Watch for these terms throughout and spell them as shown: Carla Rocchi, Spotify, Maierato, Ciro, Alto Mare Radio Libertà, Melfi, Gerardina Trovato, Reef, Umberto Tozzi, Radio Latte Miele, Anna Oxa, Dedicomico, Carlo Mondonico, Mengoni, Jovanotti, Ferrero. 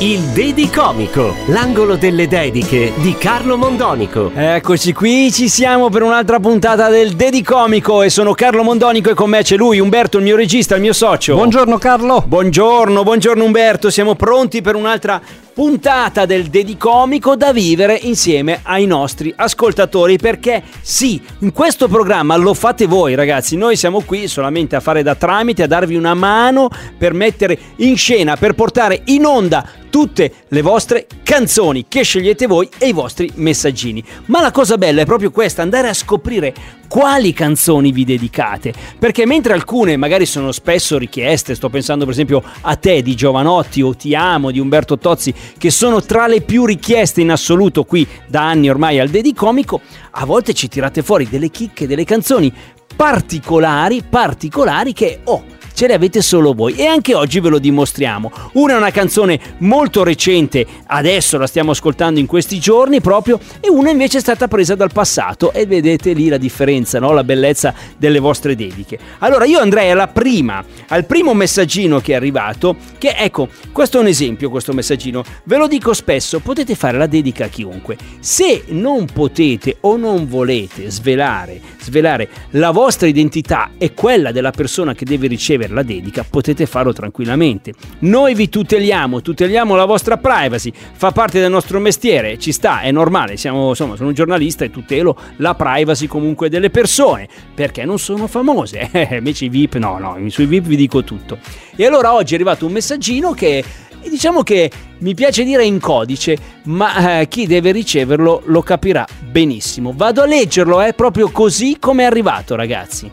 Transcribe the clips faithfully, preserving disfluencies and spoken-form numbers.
Il Dedicomico, l'angolo delle dediche di Carlo Mondonico. Eccoci qui, ci siamo per un'altra puntata del Dedicomico e sono Carlo Mondonico e con me c'è lui, Umberto, il mio regista, il mio socio. Buongiorno Carlo. Buongiorno, buongiorno Umberto, siamo pronti per un'altra puntata del Dedicomico da vivere insieme ai nostri ascoltatori, perché sì, in questo programma lo fate voi ragazzi, noi siamo qui solamente a fare da tramite, a darvi una mano per mettere in scena, per portare in onda tutte le vostre canzoni che scegliete voi e i vostri messaggini. Ma la cosa bella è proprio questa, andare a scoprire quali canzoni vi dedicate, perché mentre alcune magari sono spesso richieste, sto pensando per esempio a Te di Jovanotti o Ti amo di Umberto Tozzi, che sono tra le più richieste in assoluto qui da anni ormai al Dedicomico, a volte ci tirate fuori delle chicche, delle canzoni particolari, particolari che ho. Oh, ce le avete solo voi e anche oggi ve lo dimostriamo. Una è una canzone molto recente, adesso la stiamo ascoltando in questi giorni proprio, e una invece è stata presa dal passato e vedete lì la differenza, no? La bellezza delle vostre dediche. Allora io andrei alla prima, al primo messaggino che è arrivato, che ecco, questo è un esempio, questo messaggino, ve lo dico spesso, potete fare la dedica a chiunque. Se non potete o non volete svelare, svelare la vostra identità e quella della persona che deve ricevere la dedica, potete farlo tranquillamente. Noi vi tuteliamo, tuteliamo la vostra privacy, fa parte del nostro mestiere, ci sta, è normale, siamo, insomma, sono un giornalista e tutelo la privacy comunque delle persone, perché non sono famose, eh, invece i V I P no, no, sui V I P vi dico tutto. E allora oggi è arrivato un messaggino che diciamo che mi piace dire in codice, ma eh, chi deve riceverlo lo capirà benissimo. Vado a leggerlo, è eh, proprio così come è arrivato ragazzi.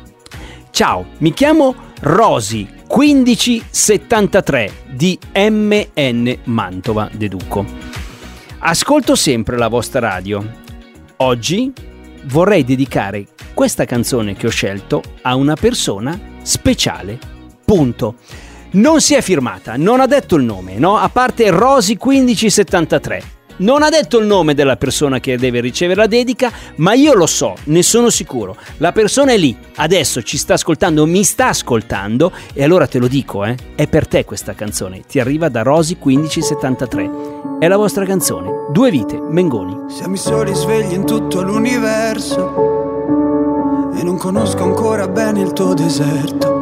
Ciao, mi chiamo Rosi quindici settantatré di M N Mantova, deduco. Ascolto sempre la vostra radio. Oggi vorrei dedicare questa canzone che ho scelto a una persona speciale. Punto. Non si è firmata, non ha detto il nome, no? A parte Rosi quindici settantatré. Non ha detto il nome della persona che deve ricevere la dedica, ma io lo so, ne sono sicuro. La persona è lì, adesso ci sta ascoltando, mi sta ascoltando, e allora te lo dico, eh, è per te questa canzone. Ti arriva da Rosi quindici settantatré. È la vostra canzone. Due vite, Mengoni. Siamo i soli svegli in tutto l'universo e non conosco ancora bene il tuo deserto.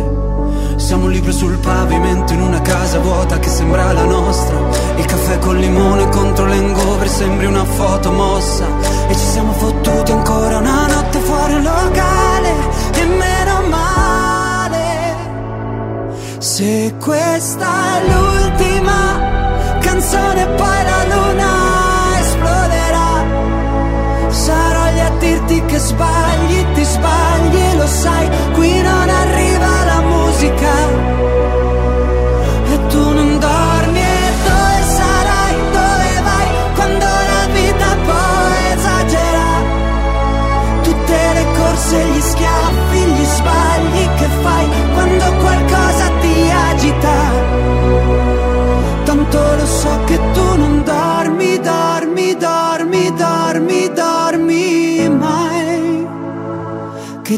Siamo un libro sul pavimento in una casa vuota che sembra la nostra. Il caffè col limone contro l'engover sembri una foto mossa. E ci siamo fottuti ancora una notte fuori un locale, e meno male. Se questa è l'ultima canzone poi la luna esploderà. Sarò lì a dirti che sbagli, ti sbagli, lo sai. Qui non arriva la e tu non dormi, e dove sarai, dove vai quando la vita poi esagera. Tutte le corse, gli schiaffi, gli sbagli che fai quando qualcosa ti agita. Tanto lo so che tu non dormi, dormi, dormi, dormi, dormi mai. Che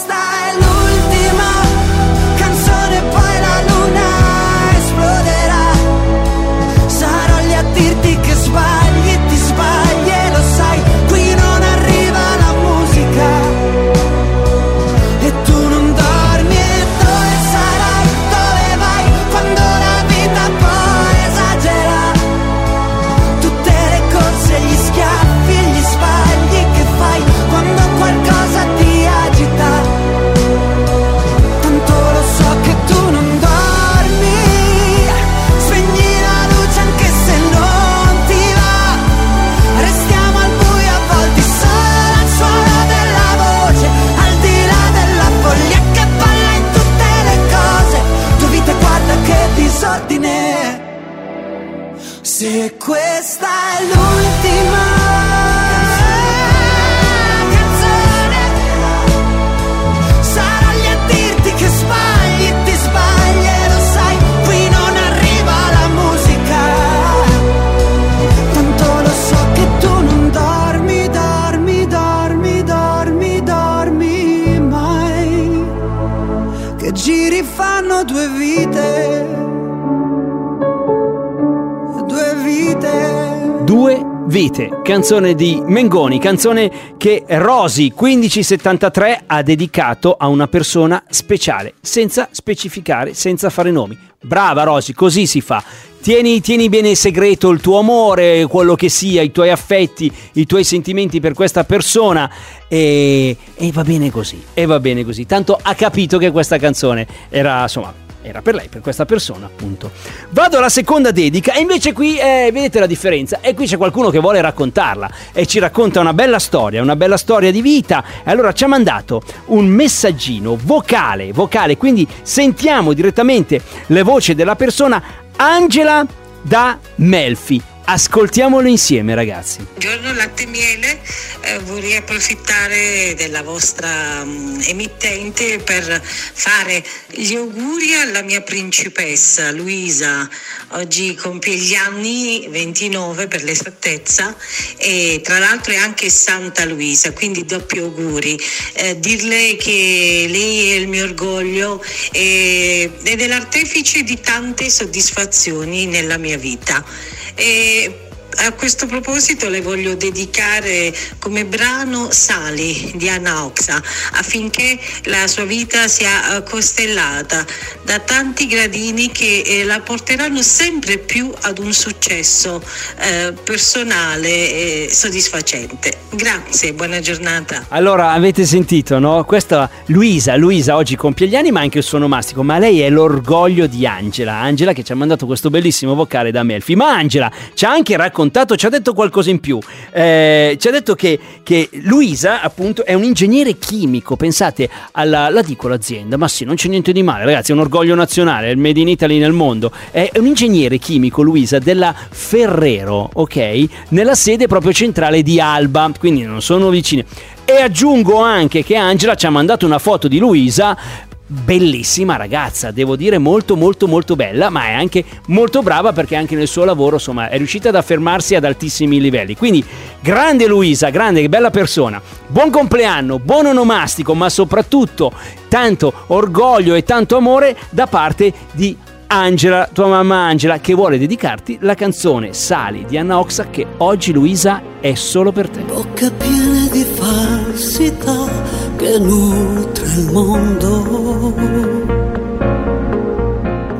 è Due giri fanno due vite, due vite. Due vite, canzone di Mengoni, canzone che Rosi quindici settantatré ha dedicato a una persona speciale, senza specificare, senza fare nomi. Brava Rosi, così si fa. Tieni, tieni bene segreto il tuo amore, quello che sia, i tuoi affetti, i tuoi sentimenti per questa persona e, e va bene così, e va bene così. Tanto ha capito che questa canzone era, insomma, era per lei, per questa persona appunto. Vado alla seconda dedica e invece qui eh, vedete la differenza, e qui c'è qualcuno che vuole raccontarla e ci racconta una bella storia, una bella storia di vita. E allora ci ha mandato un messaggino vocale, vocale, quindi sentiamo direttamente le voci della persona. Angela da Melfi. Ascoltiamolo insieme ragazzi. Buongiorno Latte Miele, eh, vorrei approfittare della vostra um, emittente per fare gli auguri alla mia principessa Luisa. Oggi compie gli anni ventinove per l'esattezza e tra l'altro è anche Santa Luisa, quindi doppi auguri. Eh, dirle che lei è il mio orgoglio e, ed è l'artefice di tante soddisfazioni nella mia vita. E a questo proposito le voglio dedicare come brano Sali di Anna Oxa, affinché la sua vita sia costellata da tanti gradini che la porteranno sempre più ad un successo eh, personale e soddisfacente. Grazie, buona giornata. Allora, avete sentito, no? Questa Luisa, Luisa oggi compie gli anni, ma anche il suo nomastico, ma lei è l'orgoglio di Angela, Angela che ci ha mandato questo bellissimo vocale da Melfi. Ma Angela ci ha anche raccontato, ci ha detto qualcosa in più, eh, ci ha detto che, che Luisa appunto è un ingegnere chimico. Pensate, alla, la dico l'azienda, ma sì, non c'è niente di male ragazzi, è un orgoglio nazionale, è il made in Italy nel mondo. È un ingegnere chimico Luisa della Ferrero, ok, nella sede proprio centrale di Alba, quindi non sono vicine. E aggiungo anche che Angela ci ha mandato una foto di Luisa, bellissima ragazza, devo dire molto molto molto bella, ma è anche molto brava perché anche nel suo lavoro insomma è riuscita ad affermarsi ad altissimi livelli. Quindi grande Luisa, grande, bella persona, buon compleanno, buon onomastico, ma soprattutto tanto orgoglio e tanto amore da parte di Angela, tua mamma Angela, che vuole dedicarti la canzone Sali di Anna Oxa, che oggi Luisa è solo per te. Bocca piena di falsità che nutre il mondo,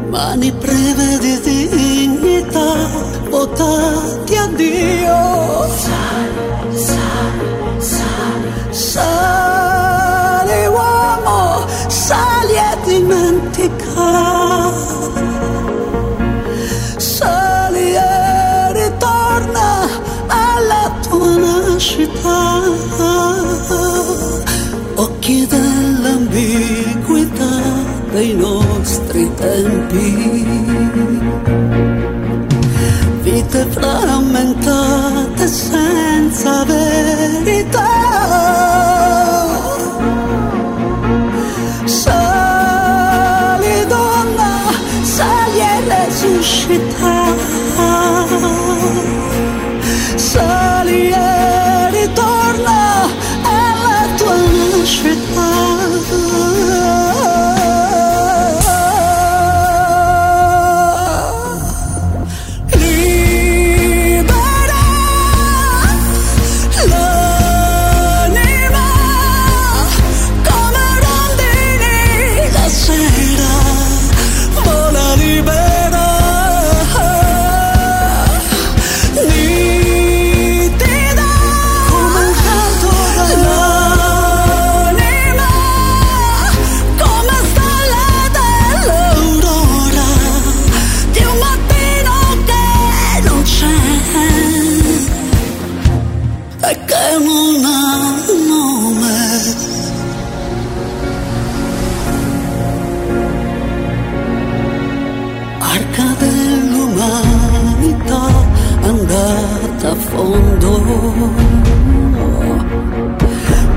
mani prive di dignità, votati a Dio. Sali, sali, sali, sali uomo, sali e dimenticherà, sali e ritorna alla tua nascita. Occhi dell'ambiguità dei nostri tempi, vite frammentate senza verità. Sali donna, sali e resuscita, sali e ritorna alla tua nascita.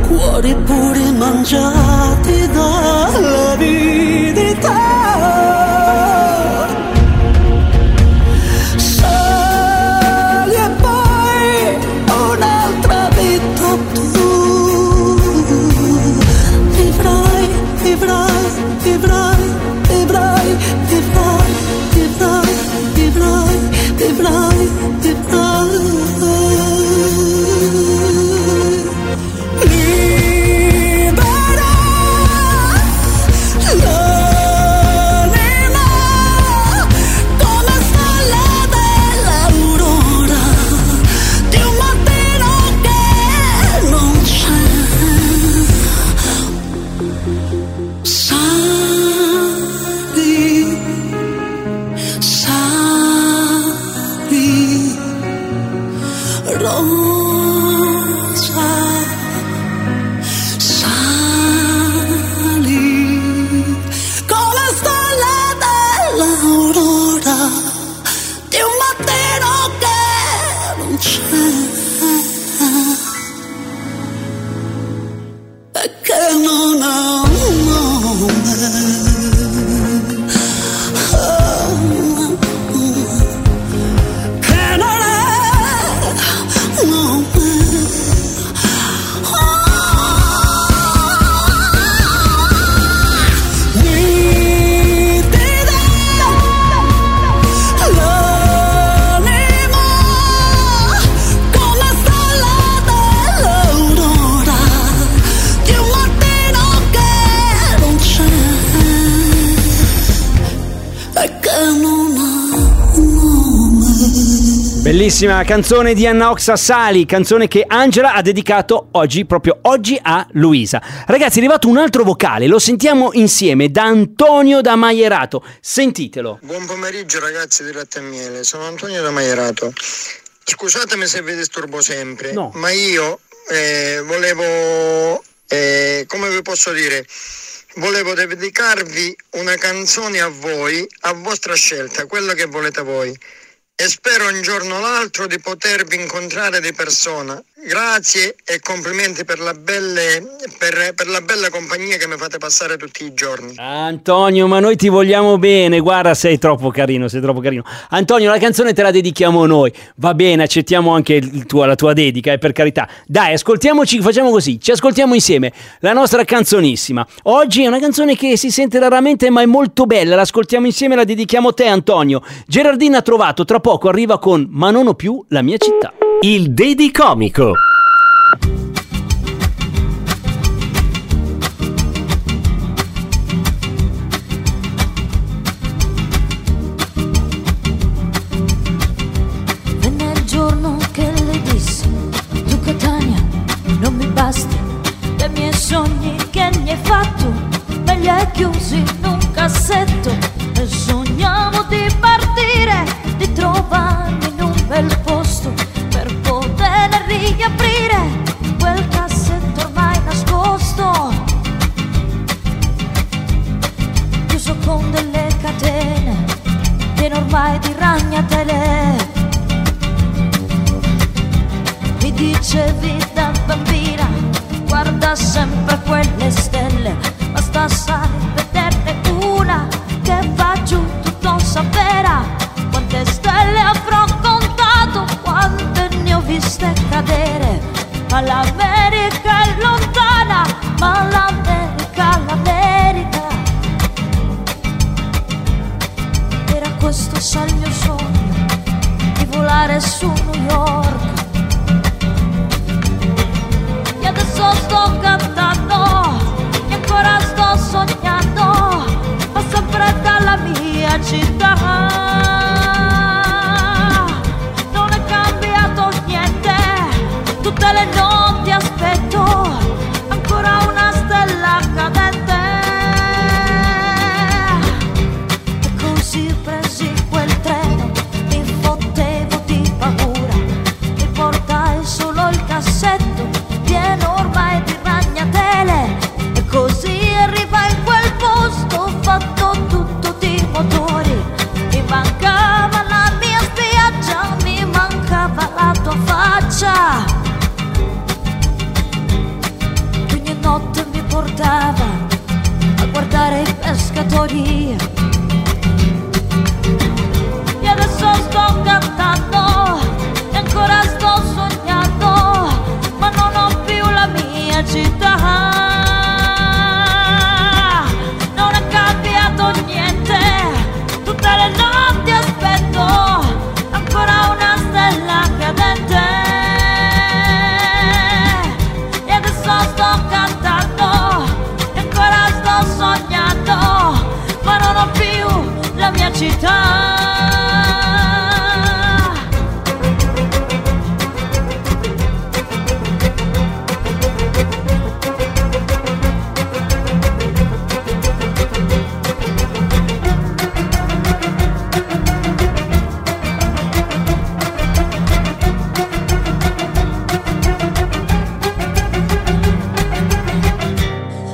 Cuori pure mangiati dall'avidità. Sali e poi un'altra vita tu vivrai, vivrai, vivrai. Bellissima canzone di Anna Oxa, Sali, canzone che Angela ha dedicato oggi, proprio oggi, a Luisa. Ragazzi, è arrivato un altro vocale, lo sentiamo insieme, da Antonio da Maierato. Sentitelo. Buon pomeriggio ragazzi di Latte Miele, sono Antonio da Maierato. Scusatemi se vi disturbo sempre, no. ma io eh, volevo, eh, come vi posso dire... Volevo dedicarvi una canzone a voi, a vostra scelta, quello che volete voi. E spero un giorno o l'altro di potervi incontrare di persona. Grazie e complimenti per la, belle, per, per la bella compagnia che mi fate passare tutti i giorni. Antonio, ma noi ti vogliamo bene, guarda, sei troppo carino, sei troppo carino. Antonio, la canzone te la dedichiamo noi, va bene, accettiamo anche il tuo, la tua dedica, eh, per carità. Dai, ascoltiamoci, facciamo così, ci ascoltiamo insieme la nostra canzonissima. Oggi è una canzone che si sente raramente ma è molto bella, l'ascoltiamo insieme e la dedichiamo a te, Antonio. Gerardina Trovato, tra poco arriva con Ma non ho più la mia città. Il Dedicomico. Venne il giorno che le dissi: Duca Tania, non mi basti, dei miei sogni che mi hai fatto me li hai chiusi in un cassetto. E sognavo di partire, di trovarmi in un bel posto per poter riaprire quel cassetto ormai nascosto, chiuso con delle catene pieno ormai di ragnatele. Mi dicevi da bambina, guarda sempre quelle stelle, basta sai vederne una che va giù, tutto sapere. Quante stelle avrò contato, quante ne ho viste cadere, ma l'America è lontana, ma l'America, l'America. Era questo sai il mio sogno, di volare su New York. E adesso sto cantando, e ancora sto sognando, ma sempre dalla mia città. Tutte le notti aspetto ancora una stella cadente. E così presi quel treno, mi fottevo di paura, mi portai solo il cassetto pieno ormai di ragnatele. E così arrivai in quel posto fatto tutto di motori. Mi mancava la mia spiaggia, mi mancava la tua faccia. Notte mi portava a guardare i pescatori. E adesso sto cantando, e ancora sto sognando, ma non ho più la mia città. Non è cambiato niente, tutte le notti aspetto ancora una stella cadente. Ma non ho più la mia città.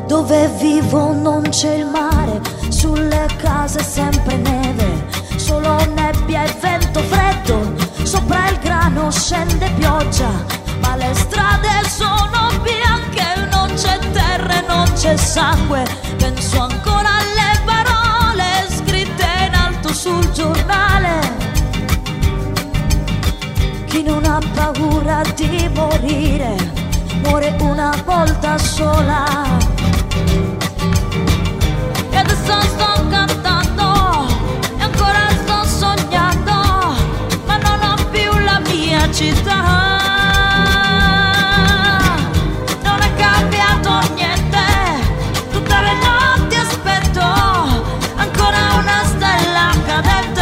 Dove vivo non c'è il mare, sulle case sempre neve, solo nebbia e vento freddo, sopra il grano scende pioggia, ma le strade sono bianche, non c'è terra e non c'è sangue. Penso ancora alle parole scritte in alto sul giornale. Chi non ha paura di morire, muore una volta sola. Adesso sto cantando, e ancora sto sognando, ma non ho più la mia città. Non è cambiato niente, tutte le notti aspetto ancora una stella cadente.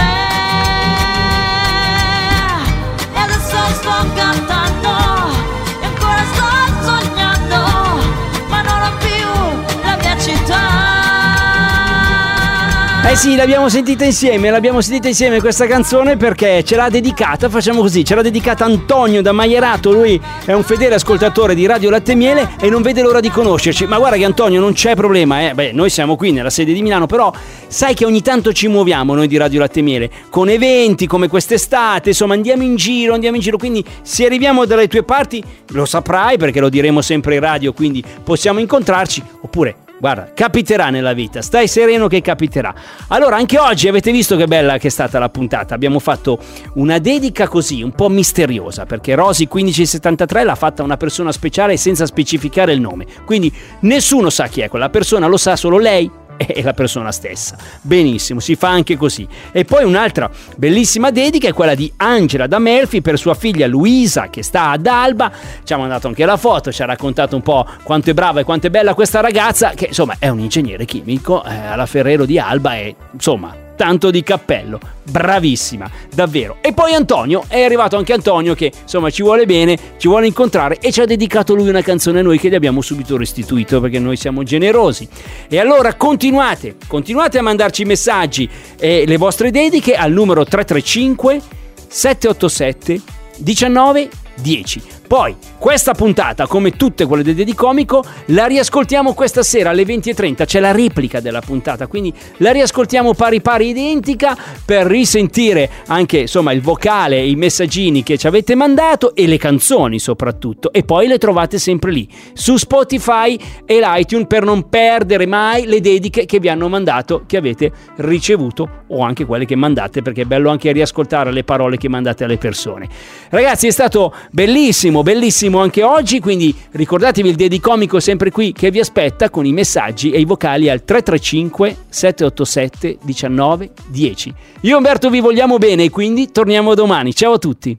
Eh sì, l'abbiamo sentita insieme, l'abbiamo sentita insieme questa canzone perché ce l'ha dedicata, facciamo così, ce l'ha dedicata Antonio da Maierato, lui è un fedele ascoltatore di Radio Latte Miele e non vede l'ora di conoscerci. Ma guarda che Antonio non c'è problema, eh. Beh, noi siamo qui nella sede di Milano, però sai che ogni tanto ci muoviamo noi di Radio Latte Miele, con eventi come quest'estate, insomma andiamo in giro, andiamo in giro, quindi se arriviamo dalle tue parti lo saprai perché lo diremo sempre in radio, quindi possiamo incontrarci oppure... Guarda, capiterà nella vita, stai sereno che capiterà. Allora, anche oggi avete visto che bella che è stata la puntata. Abbiamo fatto una dedica così, un po' misteriosa, perché Rosy millecinquecentosettantatré l'ha fatta una persona speciale senza specificare il nome. Quindi nessuno sa chi è quella persona, lo sa solo lei e la persona stessa. Benissimo, si fa anche così. E poi un'altra bellissima dedica è quella di Angela da Melfi per sua figlia Luisa che sta ad Alba. Ci ha mandato anche la foto, ci ha raccontato un po' quanto è brava e quanto è bella questa ragazza che insomma è un ingegnere chimico eh, alla Ferrero di Alba e insomma... tanto di cappello, bravissima, davvero. E poi Antonio, è arrivato anche Antonio che insomma ci vuole bene, ci vuole incontrare e ci ha dedicato lui una canzone a noi che gli abbiamo subito restituito perché noi siamo generosi. E allora continuate, continuate a mandarci messaggi e le vostre dediche al numero tre tre cinque sette otto sette uno nove uno zero. Poi questa puntata, come tutte quelle del Dedicomico, la riascoltiamo questa sera alle venti e trenta, c'è la replica della puntata, quindi la riascoltiamo pari pari identica per risentire anche insomma il vocale, i messaggini che ci avete mandato e le canzoni soprattutto, e poi le trovate sempre lì su Spotify e l'iTunes per non perdere mai le dediche che vi hanno mandato, che avete ricevuto o anche quelle che mandate, perché è bello anche riascoltare le parole che mandate alle persone. Ragazzi, è stato bellissimo, bellissimo anche oggi, quindi ricordatevi il Dedicomico sempre qui che vi aspetta con i messaggi e i vocali al tre tre cinque sette otto sette uno nove uno zero. Io e Umberto vi vogliamo bene e quindi torniamo domani. Ciao a tutti.